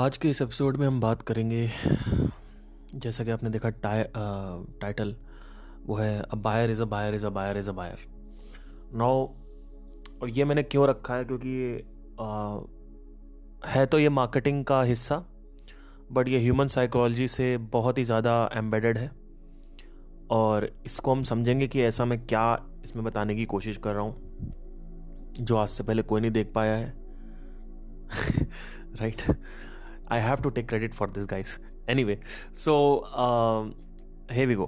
आज के इस एपिसोड में हम बात करेंगे, जैसा कि आपने देखा टाइटल वो है a buyer is a buyer is a buyer is a buyer. Now, और ये मैंने क्यों रखा है क्योंकि है तो ये मार्केटिंग का हिस्सा, बट ये ह्यूमन साइकोलॉजी से बहुत ही ज़्यादा एम्बेडेड है और इसको हम समझेंगे कि ऐसा मैं क्या इसमें बताने की कोशिश कर रहा हूँ जो आज से पहले कोई नहीं देख पाया है। Right, I have to take credit for this, guys. Anyway, so here we go.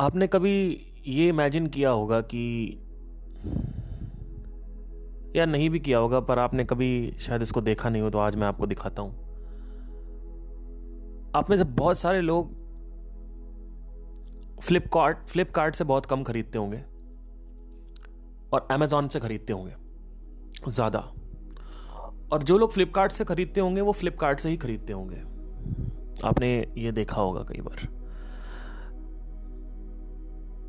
आपने कभी ये इमेजिन किया होगा कि, या नहीं भी किया होगा, पर आपने कभी शायद इसको देखा नहीं हो, तो आज मैं आपको दिखाता हूँ। आप में से बहुत सारे लोग फ्लिपकार्ट से बहुत कम खरीदते होंगे और Amazon से खरीदते होंगे ज़्यादा, और जो लोग फ्लिपकार्ट से खरीदते होंगे वो फ्लिपकार्ट से ही खरीदते होंगे। आपने ये देखा होगा कई बार,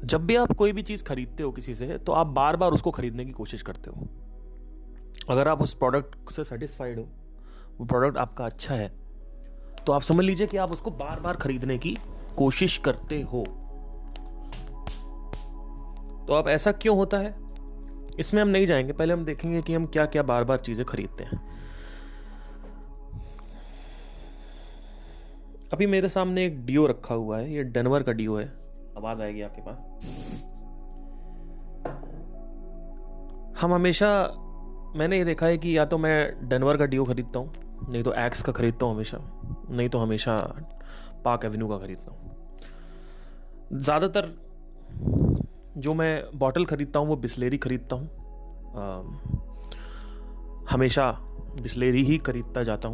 जब भी आप कोई भी चीज़ खरीदते हो किसी से तो आप बार बार उसको खरीदने की कोशिश करते हो। अगर आप उस प्रोडक्ट से सेटिस्फाइड हो, वो प्रोडक्ट आपका अच्छा है, तो आप समझ लीजिए कि आप उसको बार बार खरीदने की कोशिश करते हो। तो आप ऐसा क्यों होता है इसमें हम नहीं जाएंगे, पहले हम देखेंगे कि हम क्या क्या बार बार चीज़ें खरीदते हैं। अभी मेरे सामने एक डियो रखा हुआ है, ये डेनवर का डियो है, आवाज़ आएगी आपके पास। हम हमेशा, मैंने ये देखा है कि या तो मैं डेनवर का डियो खरीदता हूँ, नहीं तो एक्स का खरीदता हूँ हमेशा, नहीं तो हमेशा पार्क एवेन्यू का खरीदता हूँ। ज़्यादातर जो मैं बॉटल खरीदता हूँ वो बिस्लेरी खरीदता हूँ, हमेशा बिस्लेरी ही खरीदता जाता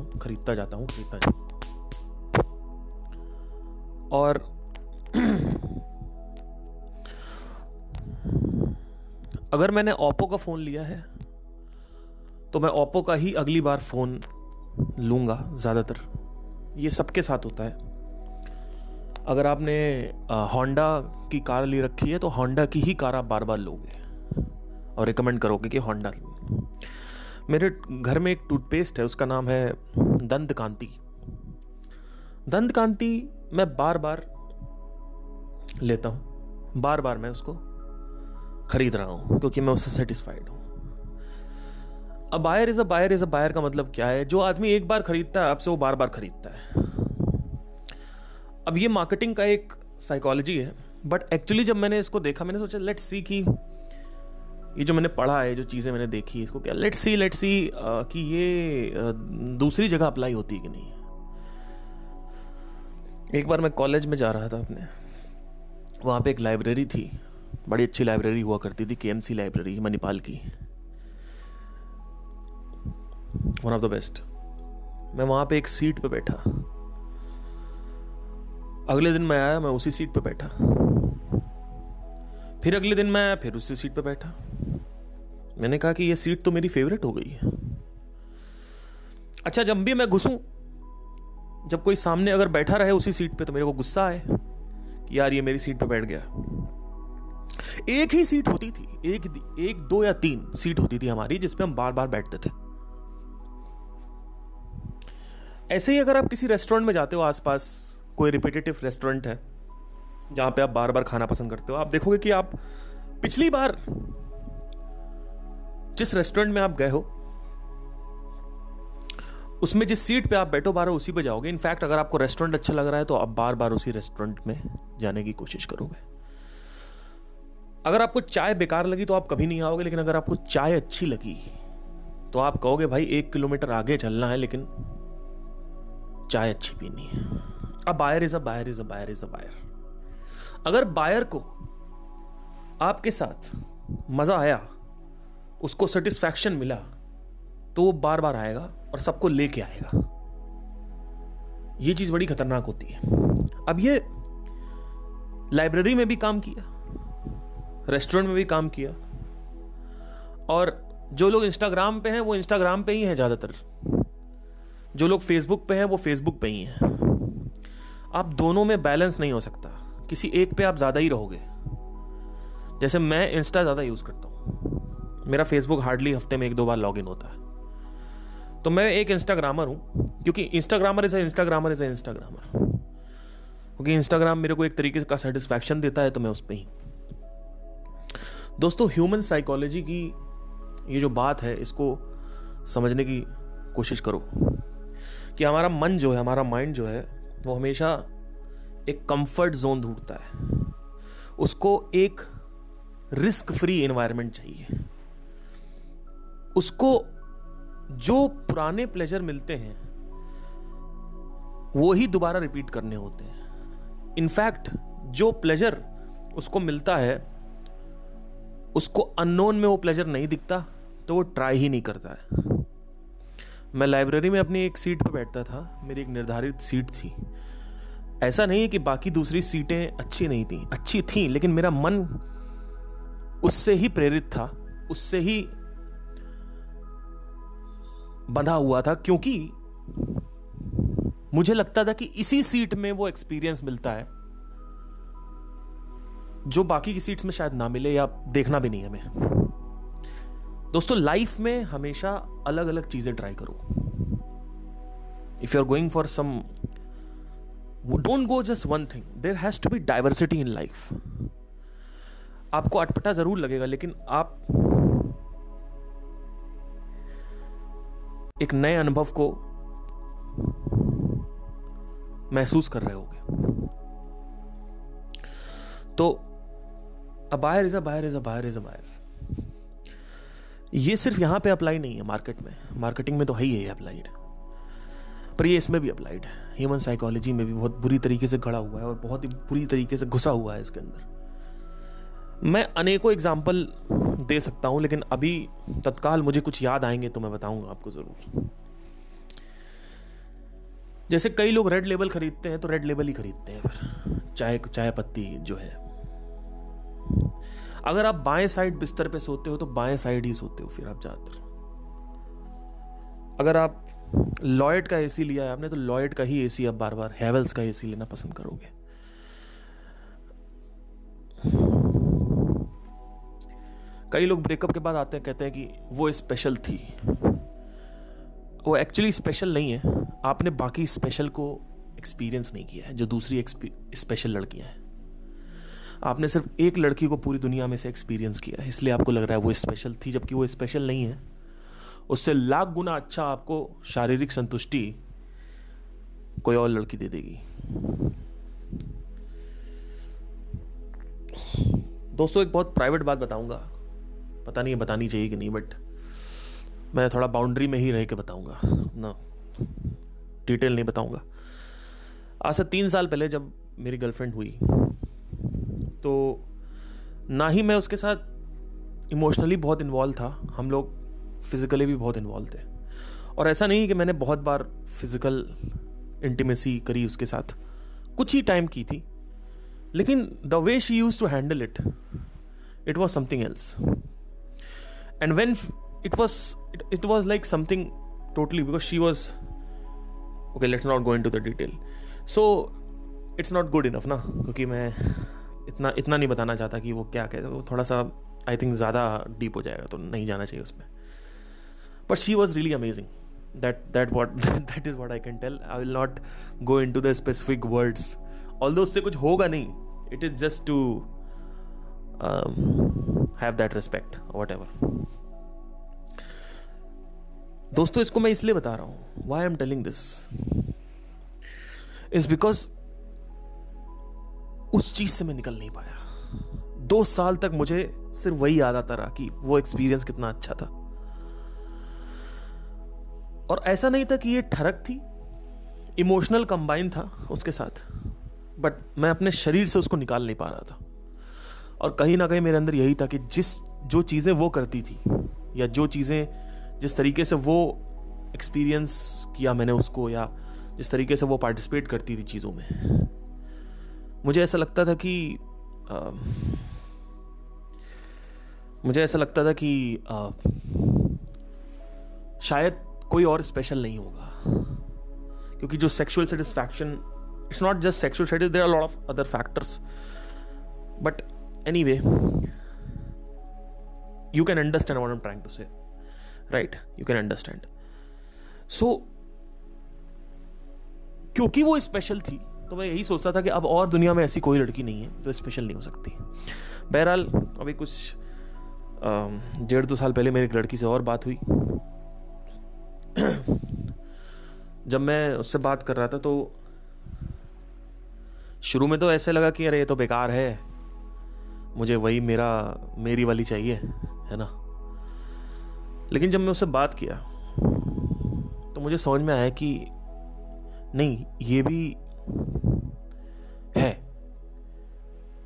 हूँ। और अगर मैंने ओप्पो का फ़ोन लिया है तो मैं ओप्पो का ही अगली बार फ़ोन लूँगा ज़्यादातर। ये सबके साथ होता है। अगर आपने होंडा की कार ले रखी है तो होंडा की ही कार आप बार बार लोगे और रिकमेंड करोगे कि होंडा। मेरे घर में एक टूथपेस्ट है, उसका नाम है दंत कांति। दंत कांति मैं बार बार लेता हूँ, बार बार मैं उसको खरीद रहा हूँ क्योंकि मैं उससे सेटिस्फाइड हूँ। A buyer is a buyer is a buyer का मतलब क्या है? जो आदमी एक बार खरीदता है आपसे वो बार बार खरीदता है। अब ये मार्केटिंग का एक साइकोलॉजी है, बट एक्चुअली जब मैंने इसको देखा मैंने सोचा लेट्स सी कि ये जो मैंने पढ़ा है, जो चीज़ें मैंने देखी, इसको क्या लेट्स सी कि ये दूसरी जगह अप्लाई होती है कि नहीं। एक बार मैं कॉलेज में जा रहा था अपने, वहाँ पे एक लाइब्रेरी थी, बड़ी अच्छी लाइब्रेरी हुआ करती थी, KMC लाइब्रेरी मणिपाल की, वन ऑफ द बेस्ट। मैं वहाँ पे एक सीट पे बैठा, अगले दिन मैं आया, मैं उसी सीट पे बैठा, फिर अगले दिन मैं आया, फिर उसी सीट पे बैठा। मैंने कहा कि ये सीट तो मेरी फेवरेट हो गई है। अच्छा, जब भी मैं घुसूं, जब कोई सामने अगर बैठा रहे उसी सीट पे, तो मेरे को गुस्सा आए कि यार ये मेरी सीट पे बैठ गया। एक ही सीट होती थी, एक दो या तीन सीट होती थी हमारी, जिसपे हम बार बार बैठते थे। ऐसे ही अगर आप किसी रेस्टोरेंट में जाते हो, आसपास कोई रिपीटेटिव रेस्टोरेंट है जहाँ पे आप बार बार खाना पसंद करते हो, आप देखोगे कि आप पिछली बार जिस रेस्टोरेंट में आप गए हो उसमें जिस सीट पे आप बैठो बार उसी पे जाओगे। इनफैक्ट अगर आपको रेस्टोरेंट अच्छा लग रहा है तो आप बार बार उसी रेस्टोरेंट में जाने की कोशिश करोगे। अगर आपको चाय बेकार लगी तो आप कभी नहीं आओगे, लेकिन अगर आपको चाय अच्छी लगी तो आप कहोगे भाई 1 किलोमीटर आगे चलना है लेकिन चाय अच्छी पीनी है। A buyer is a buyer is a buyer is a buyer। अगर बायर को आपके साथ मज़ा आया, उसको सेटिस्फैक्शन मिला, तो वो बार बार आएगा और सबको लेके आएगा। ये चीज़ बड़ी खतरनाक होती है। अब ये लाइब्रेरी में भी काम किया, रेस्टोरेंट में भी काम किया, और जो लोग इंस्टाग्राम पे हैं वो इंस्टाग्राम पे ही हैं ज़्यादातर, जो लोग फेसबुक पे हैं वो फेसबुक पे ही हैं। आप दोनों में बैलेंस नहीं हो सकता, किसी एक पे आप ज़्यादा ही रहोगे। जैसे मैं इंस्टा ज़्यादा यूज़ करता हूँ, मेरा फेसबुक हार्डली हफ्ते में 1-2 बार लॉगिन होता है, तो मैं एक इंस्टाग्रामर हूँ, क्योंकि इंस्टाग्रामर क्योंकि इंस्टाग्राम मेरे को एक तरीके का सेटिस्फैक्शन देता है, तो मैं उस पर ही। दोस्तों, ह्यूमन साइकोलॉजी की ये जो बात है, इसको समझने की कोशिश करो कि हमारा मन जो है, हमारा माइंड जो है, वो हमेशा एक कंफर्ट जोन ढूंढता है। उसको एक रिस्क फ्री एनवायरनमेंट चाहिए, उसको जो पुराने प्लेजर मिलते हैं वो ही दोबारा रिपीट करने होते हैं। इनफैक्ट जो प्लेजर उसको मिलता है, उसको अननोन में वो प्लेजर नहीं दिखता तो वो ट्राई ही नहीं करता है। मैं लाइब्रेरी में अपनी एक सीट पर बैठता था, मेरी एक निर्धारित सीट थी। ऐसा नहीं है कि बाकी दूसरी सीटें अच्छी नहीं थी, अच्छी थी, लेकिन मेरा मन उससे ही प्रेरित था, उससे ही बंधा हुआ था, क्योंकि मुझे लगता था कि इसी सीट में वो एक्सपीरियंस मिलता है जो बाकी की सीट्स में शायद ना मिले या देखना भी नहीं हमें। दोस्तों, लाइफ में हमेशा अलग अलग चीजें ट्राई करो। If you are going for some, don't go just one thing, there has to be diversity in life. आपको अटपटा जरूर लगेगा, लेकिन आप एक नए अनुभव को महसूस कर रहे होगे। तो a buyer is a buyer is a buyer is a buyer, ये सिर्फ यहां पे अप्लाई नहीं है, मार्केट में, मार्केटिंग में तो है ही अप्लाइड, पर ये इसमें भी अप्लाइड है। ह्यूमन साइकोलॉजी में भी बहुत बुरी तरीके से गड़ा हुआ है और बहुत ही बुरी तरीके से घुसा हुआ है इसके अंदर। मैं अनेकों एग्जाम्पल दे सकता हूं, लेकिन अभी तत्काल मुझे कुछ याद आएंगे तो मैं बताऊंगा आपको जरूर। जैसे कई लोग रेड लेबल खरीदते हैं तो रेड लेबल ही खरीदते हैं, फिर चाय पत्ती जो है। अगर आप बाएं साइड बिस्तर पे सोते हो तो बाएं साइड ही सोते हो फिर आप ज्यादातर। अगर आप लॉयट का एसी लिया है आपने, तो लॉयट का ही एसी आप बार बार, हैवेल्स का एसी लेना पसंद करोगे। कई लोग ब्रेकअप के बाद आते हैं, कहते हैं कि वो स्पेशल थी, वो एक्चुअली स्पेशल नहीं है। आपने बाकी स्पेशल को एक्सपीरियंस नहीं किया है जो दूसरी स्पेशल लड़कियां हैं। आपने सिर्फ एक लड़की को पूरी दुनिया में से एक्सपीरियंस किया है, इसलिए आपको लग रहा है वो स्पेशल थी, जबकि वो स्पेशल नहीं है। उससे लाख गुना अच्छा आपको शारीरिक संतुष्टि कोई और लड़की दे देगी। दोस्तों, एक बहुत प्राइवेट बात बताऊंगा, पता नहीं बतानी चाहिए कि नहीं, बट मैं थोड़ा बाउंड्री में ही रह के बताऊंगा, उतना डिटेल नहीं बताऊंगा। आज से 3 साल पहले जब मेरी गर्लफ्रेंड हुई, तो ना ही मैं उसके साथ इमोशनली बहुत इन्वॉल्व था, हम लोग फिज़िकली भी बहुत इन्वॉल्व थे। और ऐसा नहीं कि मैंने बहुत बार फिज़िकल इंटीमेसी करी उसके साथ, कुछ ही टाइम की थी, लेकिन the way she use to handle it, it was something else. And when it was like something totally, because she was, okay let's not go into the detail, so it's not good enough ना, क्योंकि मैं इतना नहीं बताना चाहता कि वो क्या कहते, वो थोड़ा सा आई थिंक ज़्यादा डीप हो जाएगा, तो नहीं जाना चाहिए उसमें। But she was really amazing, that is what I can tell. I will not go into the specific words, although उससे कुछ होगा नहीं, it is just to have that respect whatever. दोस्तों, इसको मैं इसलिए बता रहा हूं, why I am telling this is because उस चीज से मैं निकल नहीं पाया। 2 साल तक मुझे सिर्फ वही याद आता रहा कि वो एक्सपीरियंस कितना अच्छा था। और ऐसा नहीं था कि ये ठरक थी, इमोशनल कंबाइन था उसके साथ, बट मैं अपने शरीर से उसको निकाल नहीं पा रहा था। और कहीं ना कहीं मेरे अंदर यही था कि जो चीज़ें वो करती थी, या जो चीज़ें, जिस तरीके से वो एक्सपीरियंस किया मैंने उसको, या जिस तरीके से वो पार्टिसिपेट करती थी चीज़ों में, मुझे ऐसा लगता था कि शायद कोई और स्पेशल नहीं होगा, क्योंकि जो sexual satisfaction, it's not just sexual satisfaction, there are lot of other factors, but anyway you can understand what I am trying to say, right? You can understand. So क्योंकि वो स्पेशल थी तो मैं यही सोचता था कि अब और दुनिया में ऐसी कोई लड़की नहीं है तो स्पेशल नहीं हो सकती। बहरहाल अभी कुछ 1.5-2 साल पहले मेरी एक लड़की से और बात हुई। जब मैं उससे बात कर रहा था तो शुरू में तो ऐसे लगा कि अरे ये तो बेकार है, मुझे वही मेरी वाली चाहिए, है ना। लेकिन जब मैं उससे बात किया तो मुझे समझ में आया कि नहीं, ये भी है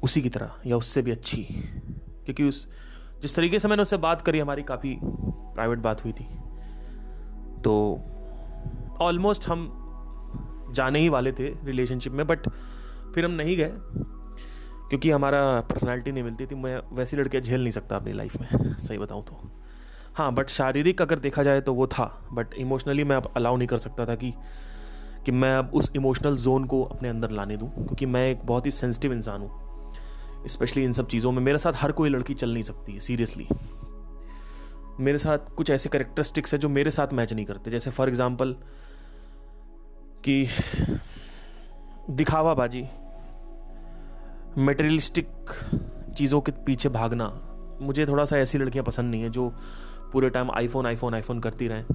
उसी की तरह या उससे भी अच्छी, क्योंकि उस जिस तरीके से मैंने उससे बात करी, हमारी काफ़ी प्राइवेट बात हुई थी, तो ऑलमोस्ट हम जाने ही वाले थे रिलेशनशिप में, बट फिर हम नहीं गए क्योंकि हमारा पर्सनालिटी नहीं मिलती थी। मैं वैसी लड़कियाँ झेल नहीं सकता अपनी लाइफ में, सही बताऊँ तो। हाँ, बट शारीरिक अगर देखा जाए तो वो था, बट इमोशनली मैं अब अलाउ नहीं कर सकता था कि मैं अब उस इमोशनल जोन को अपने अंदर लाने दूं, क्योंकि मैं एक बहुत ही सेंसिटिव इंसान हूँ, स्पेशली इन सब चीज़ों में। मेरे साथ हर कोई लड़की चल नहीं सकती, सीरियसली। मेरे साथ कुछ ऐसे कैरेक्टरिस्टिक्स हैं जो मेरे साथ मैच नहीं करते, जैसे फॉर एग्जांपल कि दिखावाबाजी, मटेरियलिस्टिक चीज़ों के पीछे भागना। मुझे थोड़ा सा ऐसी लड़कियाँ पसंद नहीं है जो पूरे टाइम आईफोन करती रहें,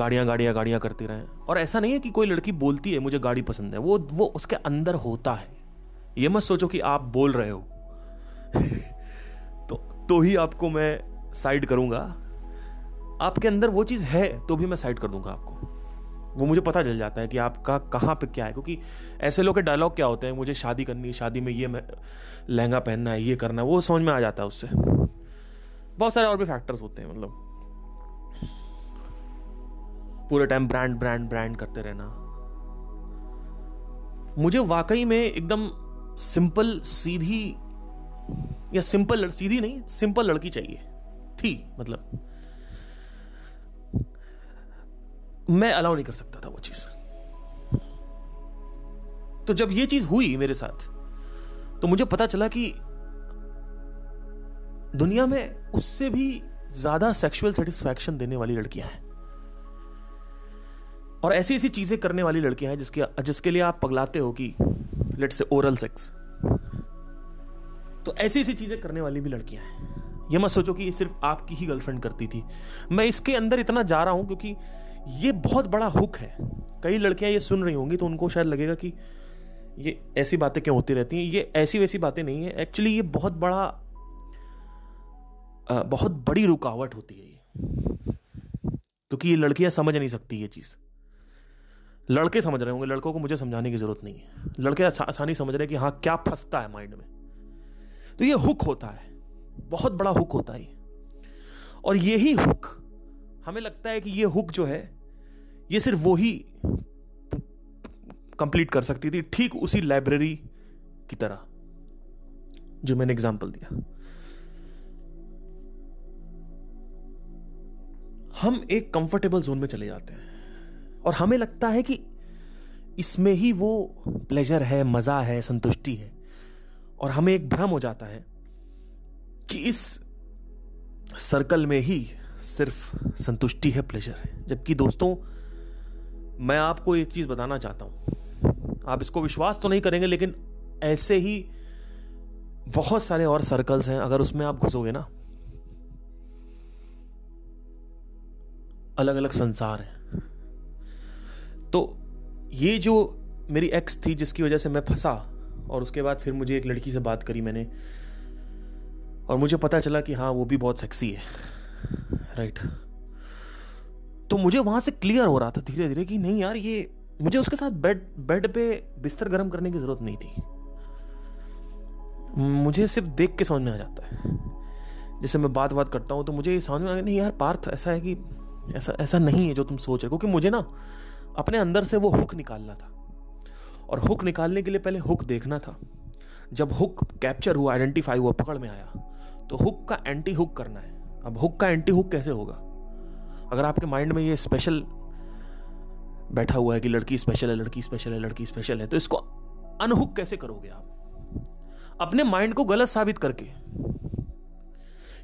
गाड़ियाँ करती रहें। और ऐसा नहीं है कि कोई लड़की बोलती है मुझे गाड़ी पसंद है, वो उसके अंदर होता है। ये मत सोचो कि आप बोल रहे हो तो ही आपको मैं साइड करूँगा। आपके अंदर वो चीज़ है तो भी मैं साइड कर दूँगा आपको। वो मुझे पता चल जाता है कि आपका कहाँ पे क्या है, क्योंकि ऐसे लोग के डायलॉग क्या होते हैं, मुझे शादी करनी है, शादी में ये लहंगा पहनना है, ये करना है, वो समझ में आ जाता है। उससे बहुत सारे और भी फैक्टर्स होते हैं, मतलब पूरे टाइम ब्रांड करते रहना। मुझे वाकई में एकदम सिंपल लड़की चाहिए थी, मतलब मैं अलाउ नहीं कर सकता था वो चीज। तो जब ये चीज हुई मेरे साथ तो मुझे पता चला कि दुनिया में उससे भी ज्यादा सेक्सुअल सेटिस्फैक्शन देने वाली लड़कियां हैं और ऐसी ऐसी चीज़ें करने वाली लड़कियां हैं जिसके लिए आप पगलाते हो कि लेट्स से ओरल सेक्स। तो ऐसी ऐसी चीज़ें करने वाली भी लड़कियां हैं। ये मत सोचो कि ये सिर्फ आपकी ही गर्लफ्रेंड करती थी। मैं इसके अंदर इतना जा रहा हूं क्योंकि ये बहुत बड़ा हुक है। कई लड़कियां ये सुन रही होंगी तो उनको शायद लगेगा कि ये ऐसी बातें क्यों होती रहती हैं। ये ऐसी वैसी बातें नहीं है, एक्चुअली ये बहुत बड़ी रुकावट होती है ये, क्योंकि ये लड़कियां समझ नहीं सकती ये चीज़। लड़के समझ रहे होंगे, लड़कों को मुझे समझाने की जरूरत नहीं है, लड़के आसानी समझ रहे हैं कि हाँ क्या फंसता है माइंड में। तो ये हुक होता है, बहुत बड़ा हुक होता है। और यही हुक, हमें लगता है कि ये हुक जो है ये सिर्फ वो ही कंप्लीट कर सकती थी, ठीक उसी लाइब्रेरी की तरह जो मैंने एग्जाम्पल दिया। हम एक कंफर्टेबल जोन में चले जाते हैं और हमें लगता है कि इसमें ही वो प्लेजर है, मज़ा है, संतुष्टि है। और हमें एक भ्रम हो जाता है कि इस सर्कल में ही सिर्फ संतुष्टि है, प्लेजर है। जबकि दोस्तों, मैं आपको एक चीज़ बताना चाहता हूँ, आप इसको विश्वास तो नहीं करेंगे लेकिन ऐसे ही बहुत सारे और सर्कल्स हैं, अगर उसमें आप घुसोगे ना, अलग अलग संसार हैं। तो ये जो मेरी एक्स थी जिसकी वजह से मैं फंसा, और उसके बाद फिर मुझे एक लड़की से बात करी मैंने और मुझे पता चला कि हाँ वो भी बहुत सेक्सी है, राइट। तो मुझे वहाँ से क्लियर हो रहा था धीरे धीरे कि नहीं यार, ये मुझे उसके साथ बेड पे बिस्तर गर्म करने की ज़रूरत नहीं थी, मुझे सिर्फ देख के समझ में आ जाता है। जैसे मैं बात करता हूँ तो मुझे समझ में आ गया नहीं यार पार्थ, ऐसा है कि ऐसा नहीं है जो तुम सोच रहे हो। क्योंकि मुझे ना अपने अंदर से वो हुक निकालना था और हुक निकालने के लिए पहले हुक देखना था। जब हुक कैप्चर हुआ, आइडेंटिफाई हुआ, पकड़ में आया, तो हुक का एंटी हुक करना है। अब हुक का एंटी हुक कैसे होगा अगर आपके माइंड में ये स्पेशल बैठा हुआ है कि लड़की स्पेशल है, तो इसको अनहुक कैसे करोगे आप अपने माइंड को गलत साबित करके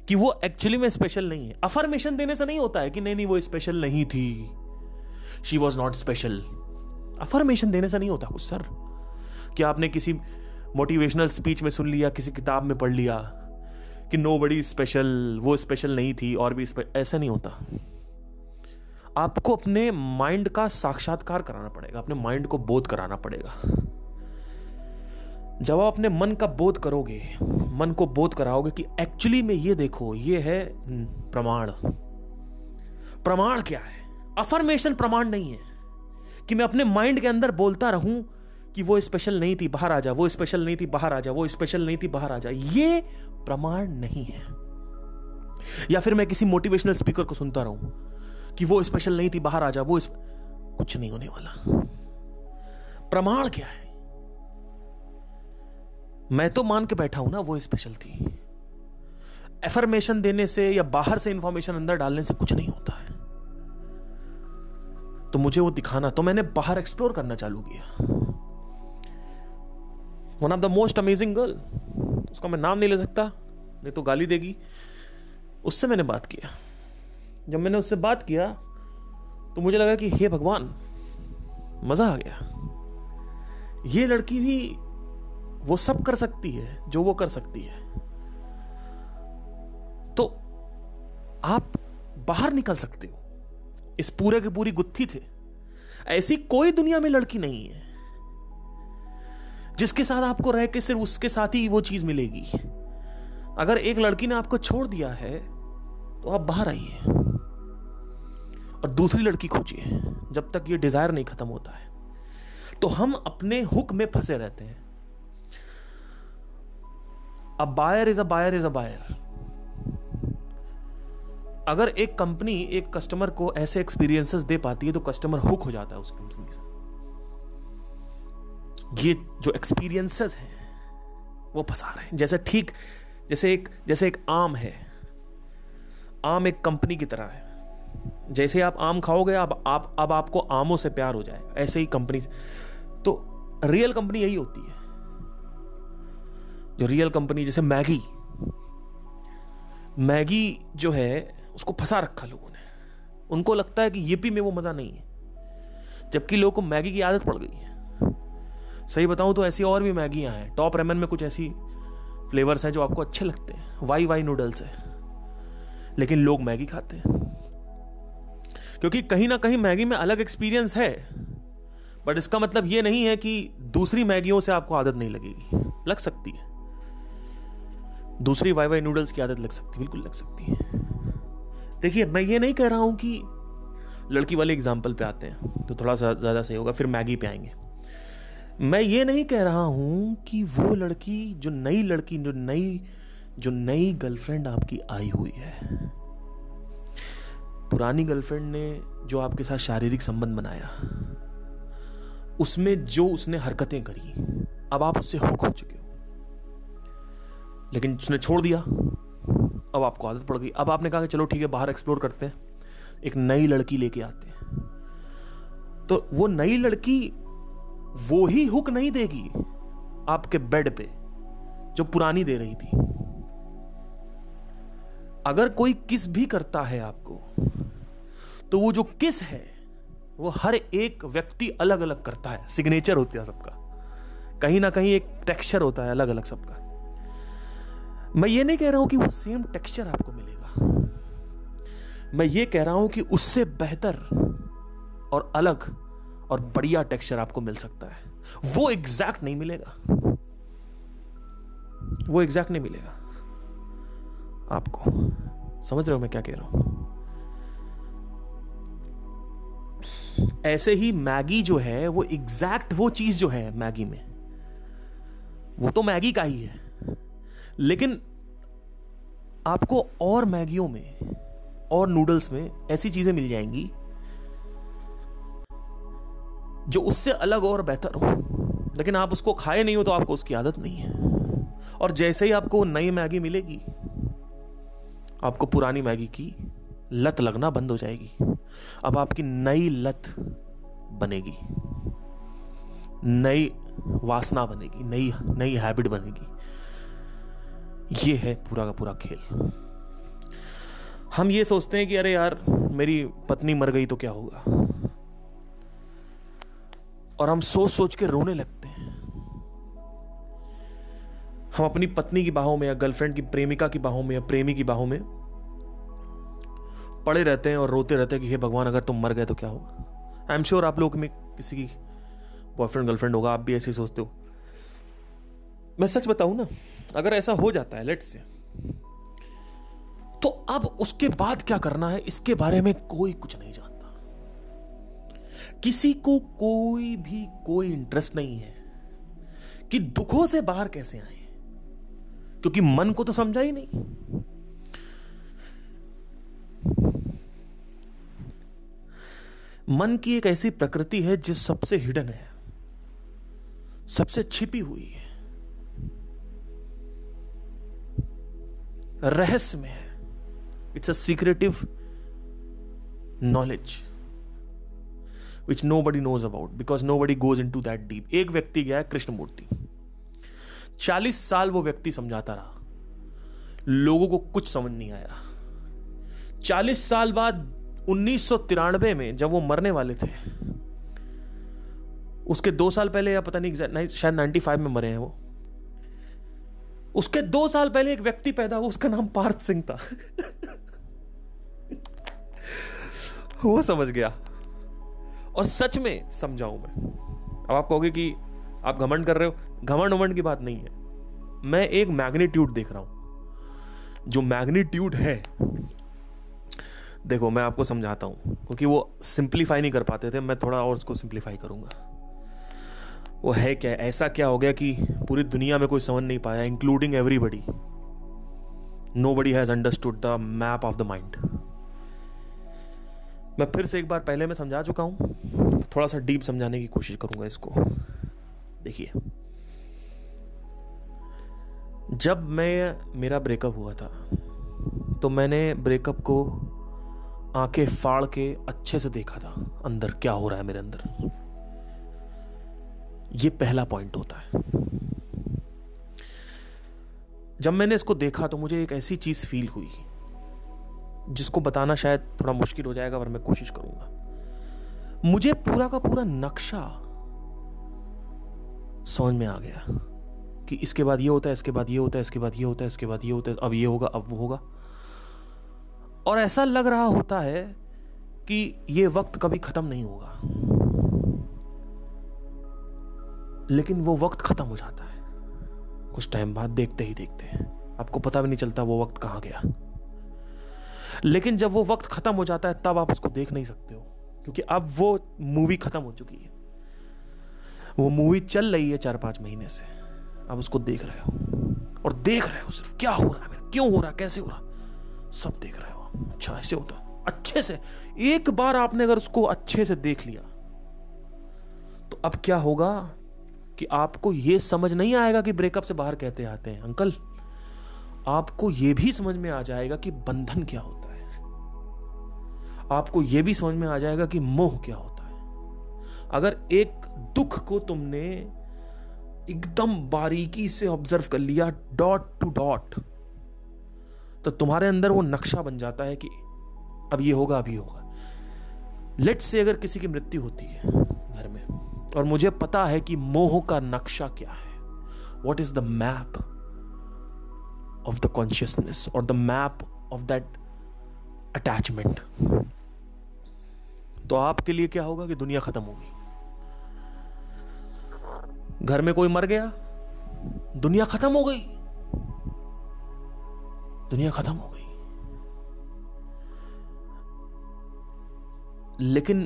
कि वो एक्चुअली में स्पेशल नहीं है। अफर्मेशन देने से नहीं होता है कि नहीं वो स्पेशल नहीं थी, she was not special. Affirmation देने से नहीं होता कुछ सर। क्या आपने किसी मोटिवेशनल स्पीच में सुन लिया, किसी किताब में पढ़ लिया कि नो बडी स्पेशल, वो स्पेशल नहीं थी और भी ऐसा नहीं होता। आपको अपने माइंड का साक्षात्कार कराना पड़ेगा, अपने माइंड को बोध कराना पड़ेगा। जब आप अपने मन का बोध करोगे, मन को बोध कराओगे कि एक्चुअली में ये देखो, ये है प्रमाण। प्रमाण क्या है? अफर्मेशन प्रमाण नहीं है कि मैं अपने माइंड के अंदर बोलता रहूं कि वो स्पेशल नहीं थी, बाहर आ जा, वो स्पेशल नहीं थी, बाहर आ जा, वो स्पेशल नहीं थी, बाहर आ जा। ये प्रमाण नहीं है। या फिर मैं किसी मोटिवेशनल स्पीकर को सुनता रहूं कि वो स्पेशल नहीं थी, बाहर आ जा, वो कुछ नहीं होने वाला। प्रमाण क्या है? मैं तो मान के बैठा हूं ना वो स्पेशल थी। एफर्मेशन देने से या बाहर से इंफॉर्मेशन अंदर डालने से कुछ नहीं होता है। तो मुझे वो दिखाना, तो मैंने बाहर एक्सप्लोर करना चालू किया। One of the most amazing girl, उसका मैं नाम नहीं ले सकता नहीं तो गाली देगी, उससे मैंने बात किया। जब मैंने उससे बात किया तो मुझे लगा कि हे भगवान, मज़ा आ गया। ये लड़की भी वो सब कर सकती है जो वो कर सकती है। तो आप बाहर निकल सकते हो। इस पूरे की पूरी गुत्थी थे, ऐसी कोई दुनिया में लड़की नहीं है जिसके साथ आपको रह के सिर्फ उसके साथ ही वो चीज मिलेगी। अगर एक लड़की ने आपको छोड़ दिया है तो आप बाहर आइए और दूसरी लड़की खोजिए। जब तक ये डिजायर नहीं खत्म होता है तो हम अपने हुक में फंसे रहते हैं। A buyer is a buyer is a buyer. अगर एक कंपनी एक कस्टमर को ऐसे एक्सपीरियंसेस दे पाती है तो कस्टमर हुक हो जाता है उस कंपनी से। ये जो एक्सपीरियंसेस हैं वो फंसा रहे हैं। जैसे एक आम है, आम एक कंपनी की तरह है। जैसे आप आम खाओगे अब आपको आमों से प्यार हो जाएगा, ऐसे ही कंपनी। तो रियल कंपनी यही होती है। जो रियल कंपनी, जैसे मैगी जो है उसको फंसा रखा लोगों ने। उनको लगता है कि यूपी में वो मज़ा नहीं है, जबकि लोगों को मैगी की आदत पड़ गई है। सही बताऊं तो ऐसी और भी मैगियाँ हैं। टॉप रेमन में कुछ ऐसी फ्लेवर्स हैं जो आपको अच्छे लगते हैं। वाई वाई नूडल्स है, लेकिन लोग मैगी खाते हैं क्योंकि कहीं ना कहीं मैगी में अलग एक्सपीरियंस है। बट इसका मतलब ये नहीं है कि दूसरी मैगियों से आपको आदत नहीं लगेगी। लग सकती है, दूसरी वाई वाई नूडल्स की आदत लग सकती, बिल्कुल लग सकती है। देखिए, मैं ये नहीं कह रहा हूं कि लड़की वाले एग्जाम्पल पे आते हैं तो थोड़ा सा ज़्यादा सही होगा, फिर मैगी पे आएंगे। मैं ये नहीं कह रहा हूं कि वो लड़की जो नई गर्लफ्रेंड आपकी आई हुई है, पुरानी गर्लफ्रेंड ने जो आपके साथ शारीरिक संबंध बनाया, उसमें जो उसने हरकतें करी, अब आप उससे हुक हो चुके हो। लेकिन उसने छोड़ दिया, अब आपको आदत पड़ गई। अब आपने कहा कि चलो ठीक है, बाहर एक्सप्लोर करते हैं, एक नई लड़की लेके आते हैं। तो वो नई लड़की वो ही हुक नहीं देगी आपके बेड पे जो पुरानी दे रही थी। अगर कोई किस भी करता है आपको, तो वो जो किस है वो हर एक व्यक्ति अलग अलग करता है। सिग्नेचर होता है सबका, कहीं ना कहीं एक टेक्सचर होता है अलग अलग सबका। मैं ये नहीं कह रहा हूं कि वो सेम टेक्सचर आपको मिलेगा। मैं ये कह रहा हूं कि उससे बेहतर और अलग और बढ़िया टेक्सचर आपको मिल सकता है। वो एग्जैक्ट नहीं मिलेगा, वो एग्जैक्ट नहीं मिलेगा आपको। समझ रहे हो मैं क्या कह रहा हूं? ऐसे ही मैगी जो है वो एग्जैक्ट वो चीज जो है मैगी में, वो तो मैगी का ही है, लेकिन आपको और मैगियों में और नूडल्स में ऐसी चीजें मिल जाएंगी जो उससे अलग और बेहतर हो। लेकिन आप उसको खाए नहीं हो तो आपको उसकी आदत नहीं है। और जैसे ही आपको नई मैगी मिलेगी, आपको पुरानी मैगी की लत लगना बंद हो जाएगी। अब आपकी नई लत बनेगी, नई वासना बनेगी, नई हैबिट बनेगी। ये है पूरा का पूरा खेल। हम ये सोचते हैं कि अरे यार, मेरी पत्नी मर गई तो क्या होगा, और हम सोच सोच के रोने लगते हैं। हम अपनी पत्नी की बाहों में या गर्लफ्रेंड की, प्रेमिका की बाहों में या प्रेमी की बाहों में पड़े रहते हैं और रोते रहते हैं कि हे भगवान, अगर तुम मर गए तो क्या होगा। आई एम श्योर आप लोग में किसी की बॉयफ्रेंड गर्लफ्रेंड होगा, आप भी ऐसे ही सोचते हो। मैं सच बताऊं ना, अगर ऐसा हो जाता है लेट्स से, तो अब उसके बाद क्या करना है इसके बारे में कोई कुछ नहीं जानता, किसी को कोई भी कोई इंटरेस्ट नहीं है कि दुखों से बाहर कैसे आए, क्योंकि मन को तो समझा ही नहीं। मन की एक ऐसी प्रकृति है जिस सबसे हिडन है, सबसे छिपी हुई है, रहस्य में है। It's a secretive knowledge which nobody knows about because nobody goes into that deep। एक व्यक्ति गया है कृष्णमूर्ति, 40 साल वो व्यक्ति समझाता रहा, लोगों को कुछ समझ नहीं आया। 40 साल बाद 1993 में जब वो मरने वाले थे, उसके 2 साल पहले या पता नहीं एग्जैक्ट, शायद 95 में मरे हैं वो, उसके 2 साल पहले एक व्यक्ति पैदा हुआ, उसका नाम पार्थ सिंह था। वो समझ गया, और सच में समझाऊं मैं। अब आप कहोगे कि आप घमंड कर रहे हो, घमंड उमंड की बात नहीं है, मैं एक मैग्नीट्यूड देख रहा हूं। जो मैग्नीट्यूड है, देखो मैं आपको समझाता हूं, क्योंकि वो सिंप्लीफाई नहीं कर पाते थे, मैं थोड़ा और उसको सिंप्लीफाई करूंगा। वो है क्या, ऐसा क्या हो गया कि पूरी दुनिया में कोई समझ नहीं पाया, including everybody, nobody has understood the map of the mind. मैं फिर से एक बार, पहले मैं समझा चुका हूं, थोड़ा सा डीप समझाने की कोशिश करूंगा इसको। देखिए, जब मेरा ब्रेकअप हुआ था, तो मैंने ब्रेकअप को आंखें फाड़ के अच्छे से देखा था, अंदर क्या हो रहा है मेरे अंदर। ये पहला पॉइंट होता है। जब मैंने इसको देखा तो मुझे एक ऐसी चीज फील हुई जिसको बताना शायद थोड़ा मुश्किल हो जाएगा, पर मैं कोशिश करूंगा। मुझे पूरा का पूरा नक्शा समझ में आ गया कि इसके बाद ये होता है, इसके बाद ये होता है, इसके बाद ये होता है, इसके बाद ये होता है, अब ये होगा, अब वो होगा। और ऐसा लग रहा होता है कि ये वक्त कभी खत्म नहीं होगा, लेकिन वो वक्त खत्म हो जाता है कुछ टाइम बाद, देखते ही देखते आपको पता भी नहीं चलता वो वक्त कहां गया। लेकिन जब वो वक्त खत्म हो जाता है तब आप उसको देख नहीं सकते हो, क्योंकि अब वो मूवी खत्म हो चुकी है। वो मूवी चल रही है 4-5 महीने से, आप उसको देख रहे हो और देख रहे हो सिर्फ क्या हो रहा है मेरा, क्यों हो रहा, कैसे हो रहा, सब देख रहे हो। अच्छा ऐसे होता, अच्छे से एक बार आपने अगर उसको अच्छे से देख लिया तो अब क्या होगा कि आपको ये समझ नहीं आएगा कि ब्रेकअप से बाहर कहते आते हैं अंकल, आपको यह भी समझ में आ जाएगा कि बंधन क्या होता है, आपको यह भी समझ में आ जाएगा कि मोह क्या होता है। अगर एक दुख को तुमने एकदम बारीकी से ऑब्जर्व कर लिया, डॉट टू डॉट, तो तुम्हारे अंदर वो नक्शा बन जाता है कि अब ये होगा, अब ये होगा। लेट्स से अगर किसी की मृत्यु होती है घर में, और मुझे पता है कि मोह का नक्शा क्या है, what is the map of the consciousness or the map of that attachment, तो आपके लिए क्या होगा कि दुनिया खत्म हो गई। घर में कोई मर गया, दुनिया खत्म हो गई, दुनिया खत्म हो गई। लेकिन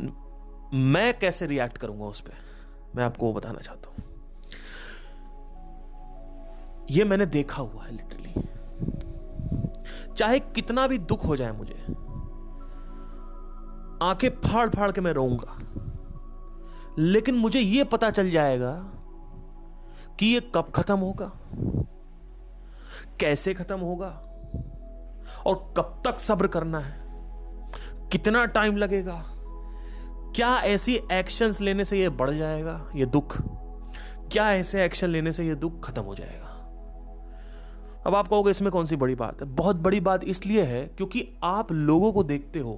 मैं कैसे रिएक्ट करूंगा उस पर, मैं आपको वो बताना चाहता हूं। ये मैंने देखा हुआ है लिटरली। चाहे कितना भी दुख हो जाए, मुझे आंखें फाड़ फाड़ के मैं रोऊंगा, लेकिन मुझे ये पता चल जाएगा कि ये कब खत्म होगा, कैसे खत्म होगा, और कब तक सब्र करना है, कितना टाइम लगेगा, क्या ऐसी एक्शंस लेने से ये बढ़ जाएगा ये दुख, क्या ऐसे एक्शन लेने से ये दुख खत्म हो जाएगा। अब आप कहोगे इसमें कौन सी बड़ी बात है। बहुत बड़ी बात इसलिए है क्योंकि आप लोगों को देखते हो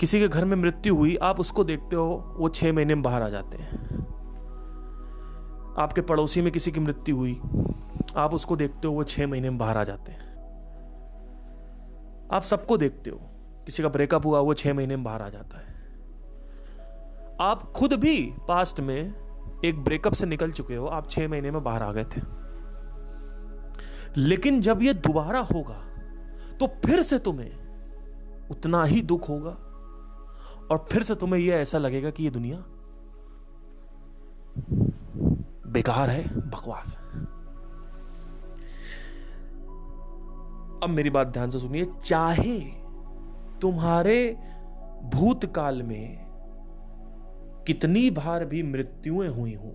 किसी के घर में मृत्यु हुई, आप उसको देखते हो, वो 6 महीने में बाहर आ जाते हैं। आपके पड़ोसी में किसी की मृत्यु हुई, आप उसको देखते हो, वो 6 महीने में बाहर आ जाते हैं। आप सबको देखते हो, किसी का ब्रेकअप हुआ, वो 6 महीने में बाहर आ जाता है। आप खुद भी पास्ट में एक ब्रेकअप से निकल चुके हो, आप 6 महीने में बाहर आ गए थे, लेकिन जब ये दोबारा होगा तो फिर से तुम्हें उतना ही दुख होगा और फिर से तुम्हें ये ऐसा लगेगा कि ये दुनिया बेकार है, बकवास है। अब मेरी बात ध्यान से सुनिए, चाहे तुम्हारे भूतकाल में कितनी बार भी मृत्युएं हुई हो,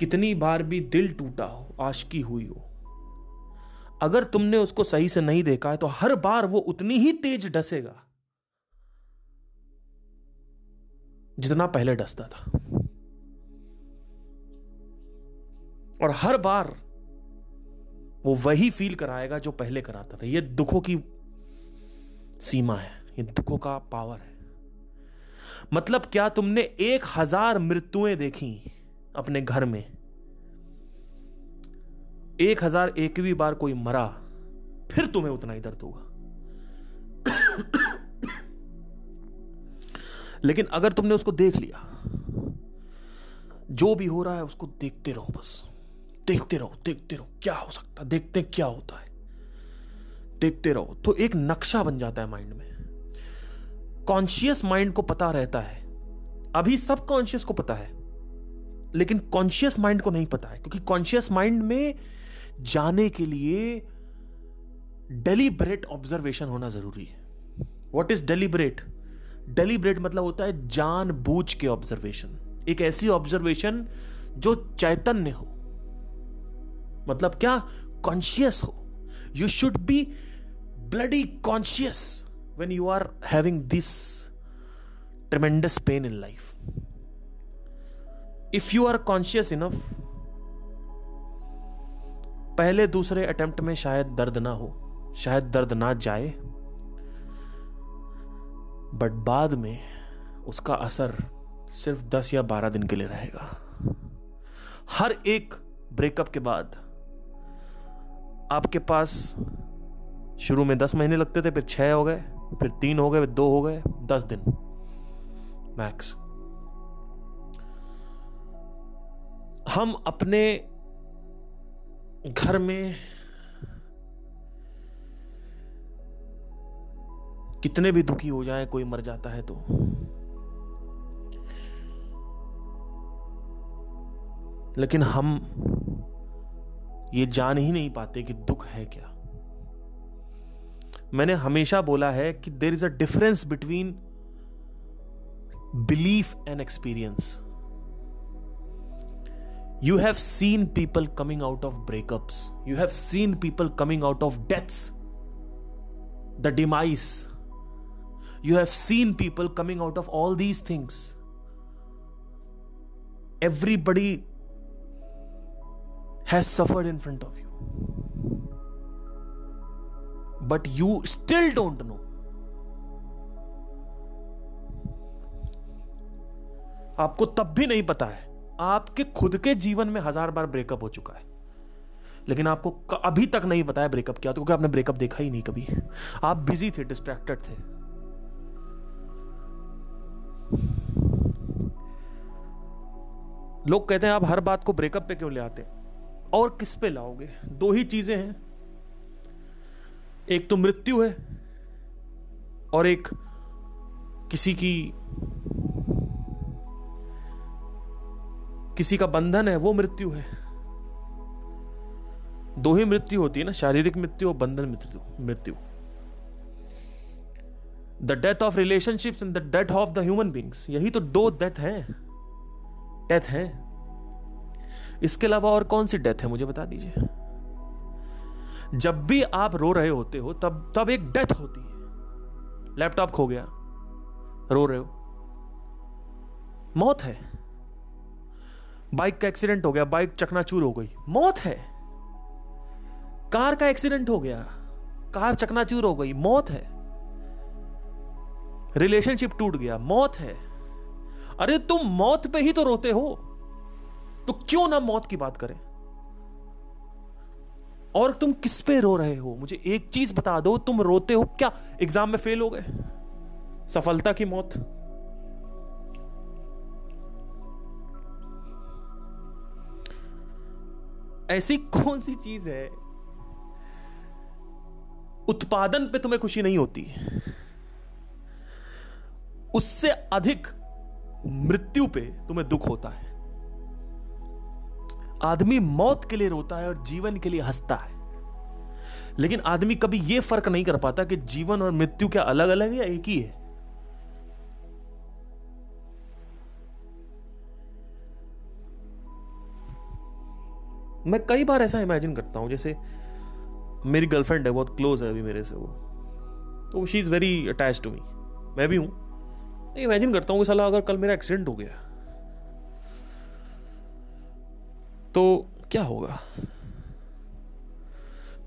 कितनी बार भी दिल टूटा हो, आशिकी हुई हो, अगर तुमने उसको सही से नहीं देखा है तो हर बार वो उतनी ही तेज डसेगा जितना पहले डसता था। और हर बार वो वही फील कराएगा जो पहले कराता था। ये दुखों की सीमा है, ये दुखों का पावर है। मतलब क्या तुमने 1000 मृत्युएं देखी अपने घर में? 1001वीं बार कोई मरा, फिर तुम्हें उतना ही दर्द होगा। लेकिन अगर तुमने उसको देख लिया, जो भी हो रहा है उसको देखते रहो, बस देखते रहो, क्या हो सकता, देखते क्या होता है, देखते रहो, तो एक नक्शा बन जाता है माइंड में। कॉन्शियस माइंड को पता रहता है, अभी सब कॉन्शियस को पता है, लेकिन कॉन्शियस माइंड को नहीं पता है, क्योंकि कॉन्शियस माइंड में जाने के लिए डेलिब्रेट ऑब्जर्वेशन होना जरूरी है। What is deliberate? डेलिब्रेट मतलब होता है जानबूझ के ऑब्जर्वेशन, एक ऐसी ऑब्जर्वेशन जो चैतन्य हो, मतलब क्या, कॉन्शियस हो। You should be bloody conscious when you are having this tremendous pain in life. If you are conscious enough, पहले दूसरे अटेम्प्ट में शायद दर्द ना हो, शायद दर्द ना जाए, बट बाद में उसका असर सिर्फ 10 या 12 दिन के लिए रहेगा। हर एक ब्रेकअप के बाद आपके पास शुरू में 10 महीने लगते थे, फिर 6 हो गए, फिर 3 हो गए, 2 हो गए, 10 दिन मैक्स। हम अपने घर में कितने भी दुखी हो जाए, कोई मर जाता है तो लेकिन हम ये जान ही नहीं पाते कि दुख है क्या। मैंने हमेशा बोला है कि there is a difference between belief and experience. You have seen people coming out of breakups, you have seen people coming out of deaths, the demise, you have seen people coming out of all these things. Everybody has suffered in front of you, but you still don't know। आपको तब भी नहीं पता है, आपके खुद के जीवन में 1000 बार ब्रेकअप हो चुका है, लेकिन आपको अभी तक नहीं पता है ब्रेकअप क्या, तो क्योंकि आपने ब्रेकअप देखा ही नहीं कभी। आप बिजी थे, डिस्ट्रैक्टेड थे। लोग कहते हैं आप हर बात को ब्रेकअप पे क्यों ले आते और किस पे लाओगे? 2 ही चीजें हैं, एक तो मृत्यु है और एक किसी का बंधन है, वो मृत्यु है। 2 ही मृत्यु होती है ना, शारीरिक मृत्यु और बंधन मृत्यु। The death of relationships and the death of the human beings, यही तो 2 डेथ है। इसके अलावा और कौन सी डेथ है, मुझे बता दीजिए। जब भी आप रो रहे होते हो तब एक डेथ होती है। लैपटॉप खो गया, रो रहे हो, मौत है। बाइक का एक्सीडेंट हो गया, बाइक चकनाचूर हो गई, मौत है। कार का एक्सीडेंट हो गया, कार चकनाचूर हो गई, मौत है। रिलेशनशिप टूट गया, मौत है। अरे तुम मौत पे ही तो रोते हो, तो क्यों ना मौत की बात करें? और तुम किस पे रो रहे हो? मुझे एक चीज बता दो, तुम रोते हो क्या? एग्जाम में फेल हो गए, सफलता की मौत? ऐसी कौन सी चीज है उत्पादन पे तुम्हें खुशी नहीं होती? उससे अधिक मृत्यु पे तुम्हें दुख होता है। आदमी मौत के लिए रोता है और जीवन के लिए हंसता है, लेकिन आदमी कभी यह फर्क नहीं कर पाता कि जीवन और मृत्यु क्या अलग अलग है या एक ही है। मैं कई बार ऐसा इमेजिन करता हूं, जैसे मेरी गर्लफ्रेंड है, बहुत क्लोज है अभी मेरे से वो, तो she is very attached to me, मैं भी हूं। इमेजिन करता हूं कि साला अगर कल मेरा एक्सीडेंट हो गया तो क्या होगा।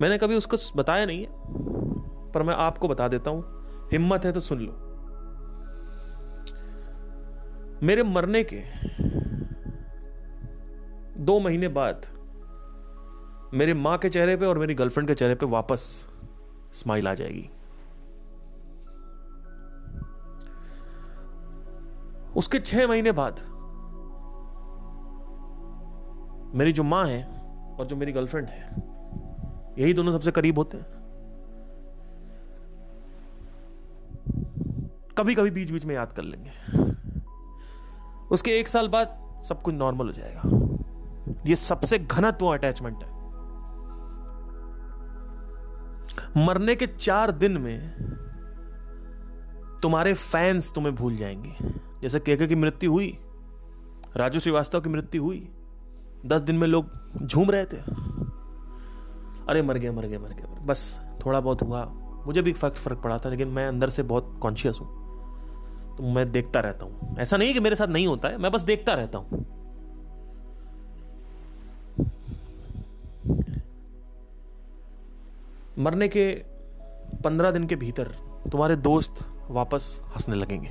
मैंने कभी उसको बताया नहीं है, पर मैं आपको बता देता हूं, हिम्मत है तो सुन लो। मेरे मरने के 2 महीने बाद मेरे मां के चेहरे पे और मेरी गर्लफ्रेंड के चेहरे पे वापस स्माइल आ जाएगी। उसके 6 महीने बाद मेरी जो मां है और जो मेरी गर्लफ्रेंड है, यही दोनों सबसे करीब होते हैं। कभी कभी बीच बीच में याद कर लेंगे। उसके 1 साल बाद सब कुछ नॉर्मल हो जाएगा। ये सबसे घनत्व अटैचमेंट है। मरने के 4 दिन में तुम्हारे फैंस तुम्हें भूल जाएंगे। जैसे केके की मृत्यु हुई, राजू श्रीवास्तव की मृत्यु हुई, 10 दिन में लोग झूम रहे थे, अरे मर गया। बस थोड़ा बहुत हुआ, मुझे भी फर्क पड़ा था, लेकिन मैं अंदर से बहुत कॉन्शियस हूँ, तो मैं देखता रहता हूँ। ऐसा नहीं कि मेरे साथ नहीं होता है, मैं बस देखता रहता हूँ। मरने के 15 दिन के भीतर तुम्हारे दोस्त वापस हंसने लगेंगे।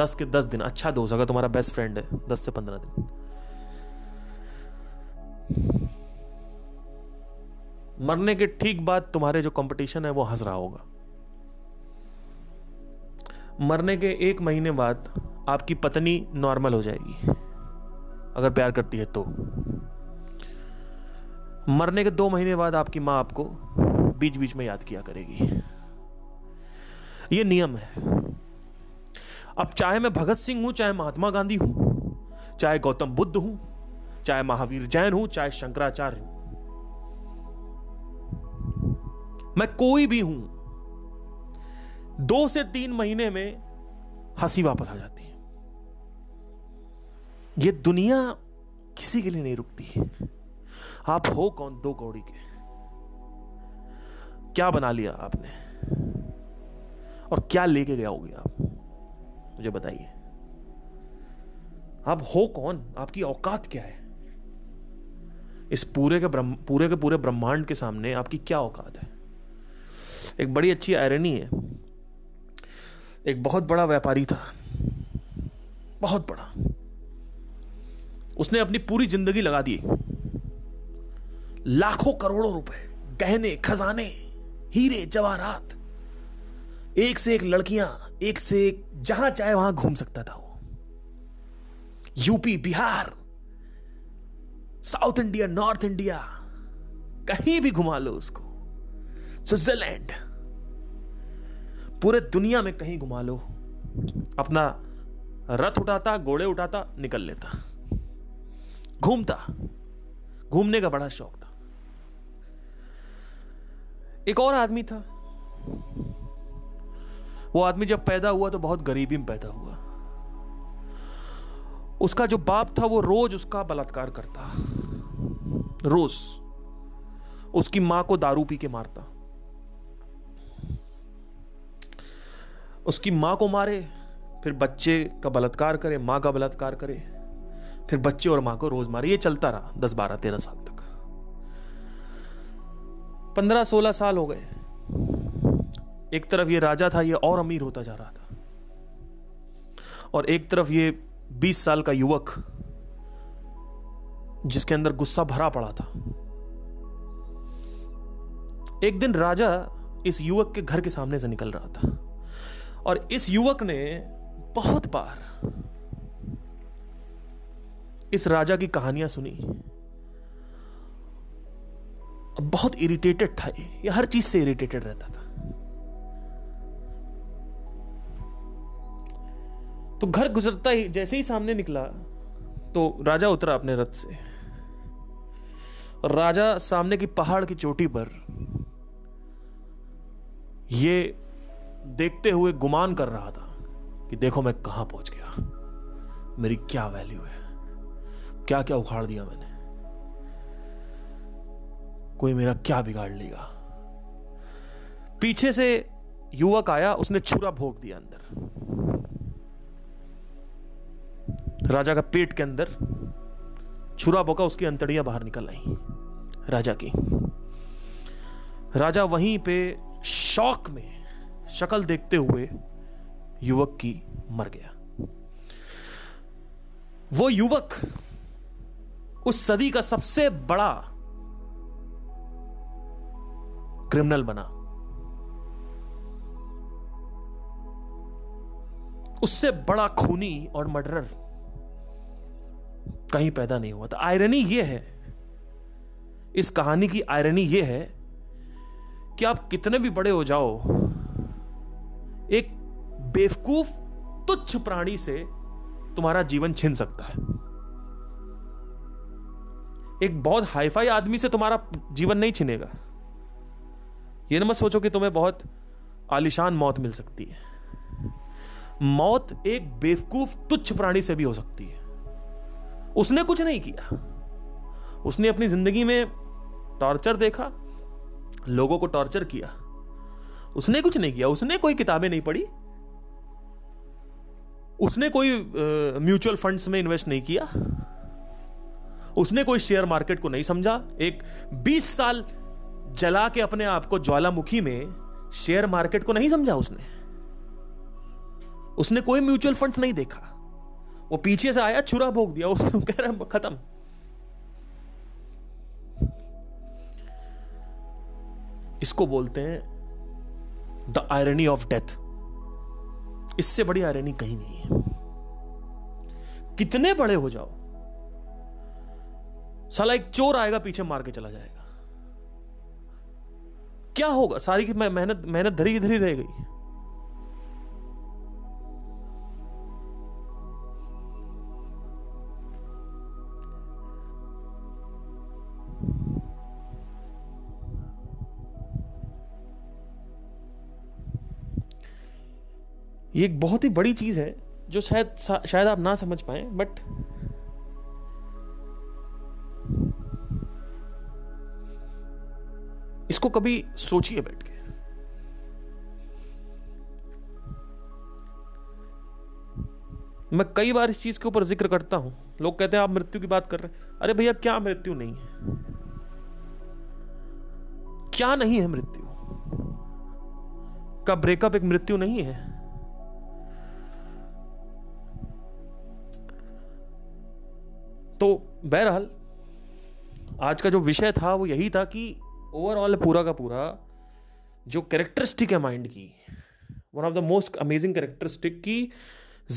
10 के 10 दिन, अच्छा दोस्त अगर तुम्हारा बेस्ट फ्रेंड है, 10 से 15 दिन। मरने के ठीक बाद तुम्हारे जो कंपटीशन है वो हंस रहा होगा। मरने के 1 महीने बाद आपकी पत्नी नॉर्मल हो जाएगी, अगर प्यार करती है तो। मरने के 2 महीने बाद आपकी माँ आपको बीच बीच में याद किया करेगी। ये नियम है। अब चाहे मैं भगत सिंह हूं, चाहे महात्मा गांधी हूं, चाहे गौतम बुद्ध हूं, चाहे महावीर जैन हूं, चाहे शंकराचार्य हूं, मैं कोई भी हूं, 2 से 3 महीने में हंसी वापस आ जाती है। ये दुनिया किसी के लिए नहीं रुकती। आप हो कौन 2 कौड़ी के? क्या बना लिया आपने और क्या लेके गया होगी आप, मुझे बताइए। आप हो कौन? आपकी औकात क्या है? इस पूरे के पूरे ब्रह्मांड के सामने आपकी क्या औकात है? एक बड़ी अच्छी आयरनी है। एक बहुत बड़ा व्यापारी था, बहुत बड़ा। उसने अपनी पूरी जिंदगी लगा दी, लाखों करोड़ों रुपए, गहने खजाने, हीरे जवाहरात, एक से एक लड़कियां, एक से एक, जहां चाहे वहां घूम सकता था वो। UP, Bihar, south India, north India, कहीं भी घुमा लो उसको। स्विट्जरलैंड, पूरे दुनिया में कहीं घुमा लो। अपना रथ उठाता, घोड़े उठाता, निकल लेता, घूमता। घूमने का बड़ा शौक था। एक और आदमी था, वो आदमी जब पैदा हुआ तो बहुत गरीबी में पैदा हुआ। उसका जो बाप था वो रोज उसका बलात्कार करता, रोज उसकी मां को दारू पी के मारता। उसकी मां को मारे, फिर बच्चे का बलात्कार करे, मां का बलात्कार करे, फिर बच्चे और मां को रोज मारे। ये चलता रहा 10, 12, 13 साल तक। 15-16 साल हो गए। एक तरफ ये राजा था, ये और अमीर होता जा रहा था, और एक तरफ ये 20 साल का युवक जिसके अंदर गुस्सा भरा पड़ा था। एक दिन राजा इस युवक के घर के सामने से निकल रहा था, और इस युवक ने बहुत बार इस राजा की कहानियां सुनी, बहुत इरिटेटेड था ये, हर चीज से इरिटेटेड रहता था। तो घर गुजरता ही, जैसे ही सामने निकला तो राजा उतरा अपने रथ से, और राजा सामने की पहाड़ की चोटी पर ये देखते हुए गुमान कर रहा था कि देखो मैं कहां पहुंच गया, मेरी क्या वैल्यू है, क्या क्या उखाड़ दिया मैंने, कोई मेरा क्या बिगाड़ लेगा। पीछे से युवक आया, उसने छुरा भोंक दिया अंदर राजा का पेट के अंदर, छुरा भोंका, उसकी अंतड़ियां बाहर निकल आई राजा की। राजा वहीं पे शौक में शक्ल देखते हुए युवक की मर गया। वो युवक उस सदी का सबसे बड़ा क्रिमिनल बना। उससे बड़ा खूनी और मर्डरर कहीं पैदा नहीं हुआ था। आयरनी यह है, इस कहानी की आयरनी यह है कि आप कितने भी बड़े हो जाओ, एक बेवकूफ तुच्छ प्राणी से तुम्हारा जीवन छिन सकता है, एक बहुत हाईफाई आदमी से तुम्हारा जीवन नहीं छिनेगा। ये न मत सोचो कि तुम्हें बहुत आलिशान मौत मिल सकती है। मौत एक बेवकूफ तुच्छ प्राणी से भी हो सकती है। उसने कुछ नहीं किया, उसने अपनी जिंदगी में टॉर्चर देखा, लोगों को टॉर्चर किया, उसने कुछ नहीं किया, उसने कोई किताबें नहीं पढ़ी, उसने कोई म्यूचुअल फंड्स में इन्वेस्ट नहीं किया, उसने कोई शेयर मार्केट को नहीं समझा। एक 20 साल जला के अपने आप को ज्वालामुखी में शेयर मार्केट को नहीं समझा उसने, उसने कोई म्यूचुअल फंड्स नहीं देखा। वो पीछे से आया, छुरा भोंक दिया, उसको कह रहा है खत्म। इसको बोलते हैं द आयरनी ऑफ डेथ। इससे बड़ी आयरनी कहीं नहीं है। कितने बड़े हो जाओ, साला एक चोर आएगा, पीछे मार के चला जाएगा, क्या होगा? सारी की मेहनत धरी इधर ही रह गई। ये एक बहुत ही बड़ी चीज है जो शायद आप ना समझ पाए, बट इसको कभी सोचिए बैठ के। मैं कई बार इस चीज के ऊपर जिक्र करता हूं, लोग कहते हैं आप मृत्यु की बात कर रहे हैं। अरे भैया, क्या मृत्यु नहीं है? क्या नहीं है मृत्यु? का ब्रेकअप एक मृत्यु नहीं है? तो बहरहाल आज का जो विषय था वो यही था कि ओवरऑल पूरा का पूरा जो कैरेक्टरिस्टिक है माइंड की, one of the most amazing characteristic, की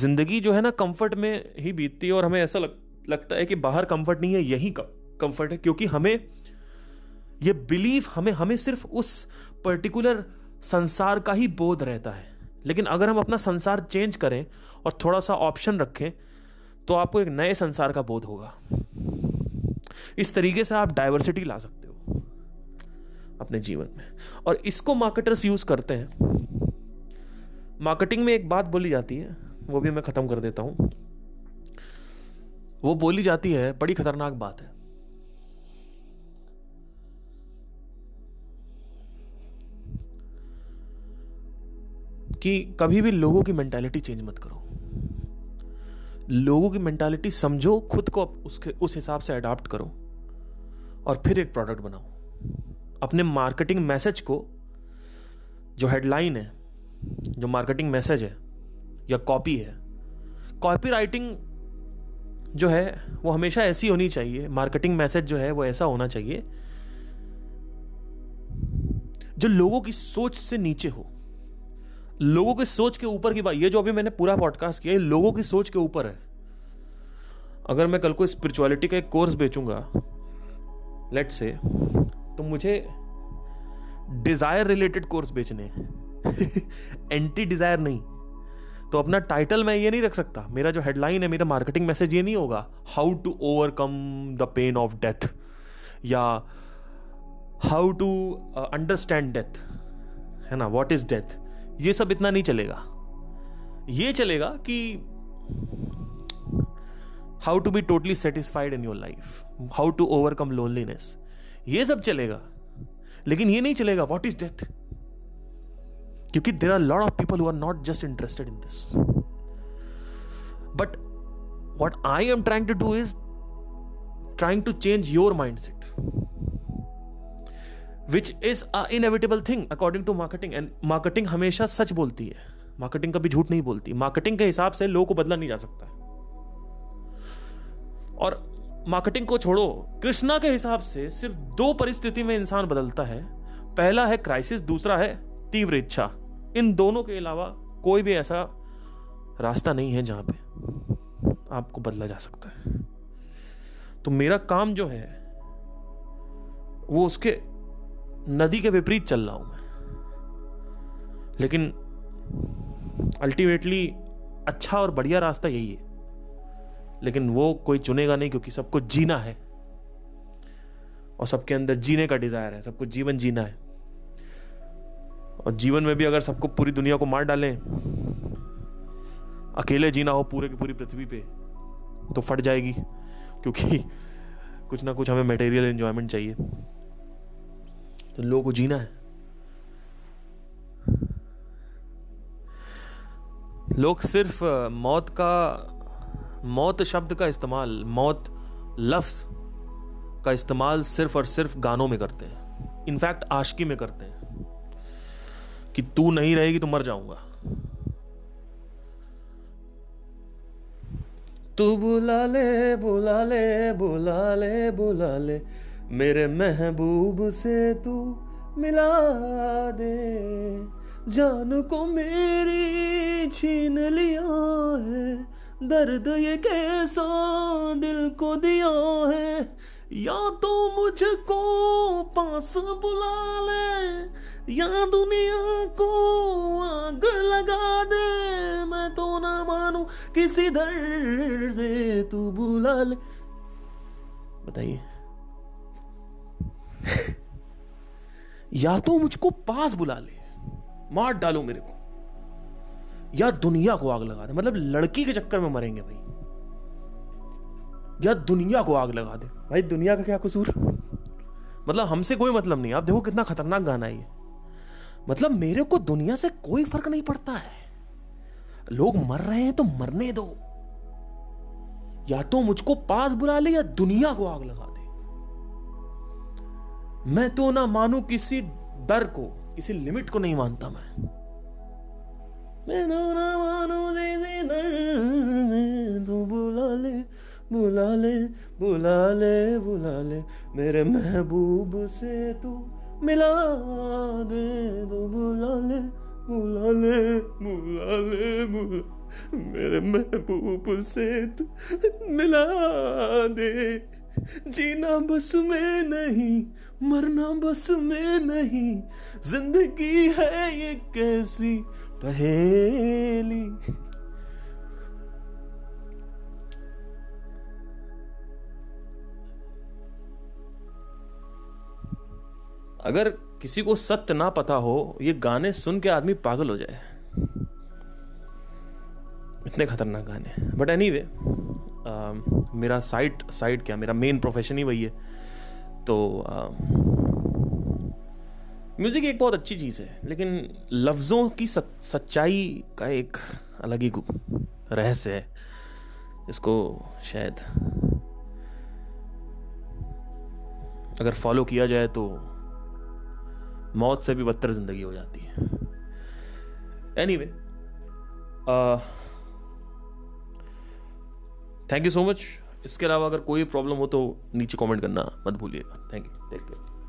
जिंदगी जो है ना कंफर्ट में ही बीतती है, और हमें ऐसा लगता है कि बाहर कंफर्ट नहीं है, यही कंफर्ट है, क्योंकि हमें ये बिलीफ, हमें सिर्फ उस पर्टिकुलर संसार का ही बोध रहता है। लेकिन अगर हम अपना संसार चेंज करें और थोड़ा सा ऑप्शन रखें तो आपको एक नए संसार का बोध होगा। इस तरीके से आप डाइवर्सिटी ला सकते हो अपने जीवन में, और इसको मार्केटर्स यूज करते हैं। मार्केटिंग में एक बात बोली जाती है, वो भी मैं खत्म कर देता हूं। वो बोली जाती है, बड़ी खतरनाक बात है, कि कभी भी लोगों की मेंटालिटी चेंज मत करो। लोगों की मेंटालिटी समझो, खुद को उस हिसाब से अडॉप्ट करो, और फिर एक प्रोडक्ट बनाओ। अपने मार्केटिंग मैसेज को, जो हेडलाइन है, जो मार्केटिंग मैसेज है या कॉपी है, कॉपी राइटिंग जो है वो हमेशा ऐसी होनी चाहिए, मार्केटिंग मैसेज जो है वो ऐसा होना चाहिए जो लोगों की सोच से नीचे हो, लोगों की सोच के ऊपर की बात। ये जो अभी मैंने पूरा पॉडकास्ट किया है लोगों की सोच के ऊपर है। अगर मैं कल को स्पिरिचुअलिटी का एक कोर्स बेचूंगा लेट्स से, तो मुझे डिज़ायर रिलेटेड कोर्स बेचने हैं एंटी डिज़ायर नहीं। तो अपना टाइटल मैं ये नहीं रख सकता, मेरा जो हेडलाइन है, मेरा मार्केटिंग मैसेज ये नहीं होगा how to overcome the pain of death या हाउ टू अंडरस्टैंड डेथ, है ना, व्हाट इज डेथ, ये सब इतना नहीं चलेगा। ये चलेगा कि how to be totally satisfied in your life, how to overcome loneliness, ये सब चलेगा। लेकिन ये नहीं चलेगा व्हाट इज डेथ, क्योंकि there are lot of people who are not just interested in this. But what I am trying to do is trying to change your mindset, which is a inevitable thing according to marketing. And marketing हमेशा सच बोलती है, marketing कभी झूठ नहीं बोलती। Marketing के हिसाब से लोगों को बदला नहीं जा सकता है। और मार्केटिंग को छोड़ो, कृष्णा के हिसाब से सिर्फ दो परिस्थिति में इंसान बदलता है, पहला है क्राइसिस, दूसरा है तीव्र इच्छा। इन दोनों के अलावा कोई भी ऐसा रास्ता नहीं है जहां पे आपको बदला जा सकता है। तो मेरा काम जो है वो उसके नदी के विपरीत चल रहा हूं मैं, लेकिन अल्टीमेटली अच्छा और बढ़िया रास्ता यही है। लेकिन वो कोई चुनेगा नहीं, क्योंकि सबको जीना है और सबके अंदर जीने का डिजायर है, सबको जीवन जीना है। और जीवन में भी अगर सबको पूरी दुनिया को मार डालें, अकेले जीना हो पूरे की पूरी पृथ्वी पे, तो फट जाएगी, क्योंकि कुछ ना कुछ हमें मटेरियल एंजॉयमेंट चाहिए। तो लोगों को जीना है, लोग सिर्फ मौत शब्द का इस्तेमाल, मौत लफ्ज़ का इस्तेमाल सिर्फ और सिर्फ गानों में करते हैं, इनफैक्ट आशिकी में करते हैं कि तू नहीं रहेगी तो मर जाऊंगा। तू बुला ले बुला ले बुला ले बुला ले मेरे महबूब से तू मिला दे, जान को मेरी छीन लिया है, दर्द ये कैसा दिल को दिया है, या तो मुझको पास बुला ले या दुनिया को आग लगा दे, मैं तो ना मानू किसी दर्द से तू बुला ले। बताइए या तो मुझको पास बुला ले, मार डालो मेरे को, या दुनिया को आग लगा दे। मतलब लड़की के चक्कर में मरेंगे भाई, या दुनिया को आग लगा दे। भाई दुनिया का क्या कसूर, मतलब हमसे कोई मतलब नहीं। आप देखो कितना खतरनाक गाना है ये, मतलब मेरे को दुनिया से कोई फर्क नहीं पड़ता है, लोग मर रहे हैं तो मरने दो, या तो मुझको पास बुला ले या दुनिया को आग लगा दे, मैं तो ना मानू किसी डर को, किसी लिमिट को नहीं मानता मैं तो ना मानो दे दर्द, तू बुला ले बुला ले बुला ले बुला ले मेरे महबूब से तू मिला दे, तू बुला ले बुला ले बुला ले मेरे महबूब से तू मिला दे, जीना बस में नहीं मरना बस में नहीं, जिंदगी है ये कैसी पहेली। अगर किसी को सत्य ना पता हो, ये गाने सुन के आदमी पागल हो जाए, इतने खतरनाक गाने। बट एनीवे मेरा साइट क्या, मेरा मेन प्रोफेशन ही वही है। तो म्यूज़िक एक बहुत अच्छी चीज़ है, लेकिन लफ्ज़ों की सच्चाई का एक अलग ही रहस्य है, इसको शायद अगर फॉलो किया जाए तो मौत से भी बदतर ज़िंदगी हो जाती है। Anyway, thank you so much. इसके अलावा अगर कोई प्रॉब्लम हो तो नीचे कमेंट करना मत भूलिएगा। Thank you, take care.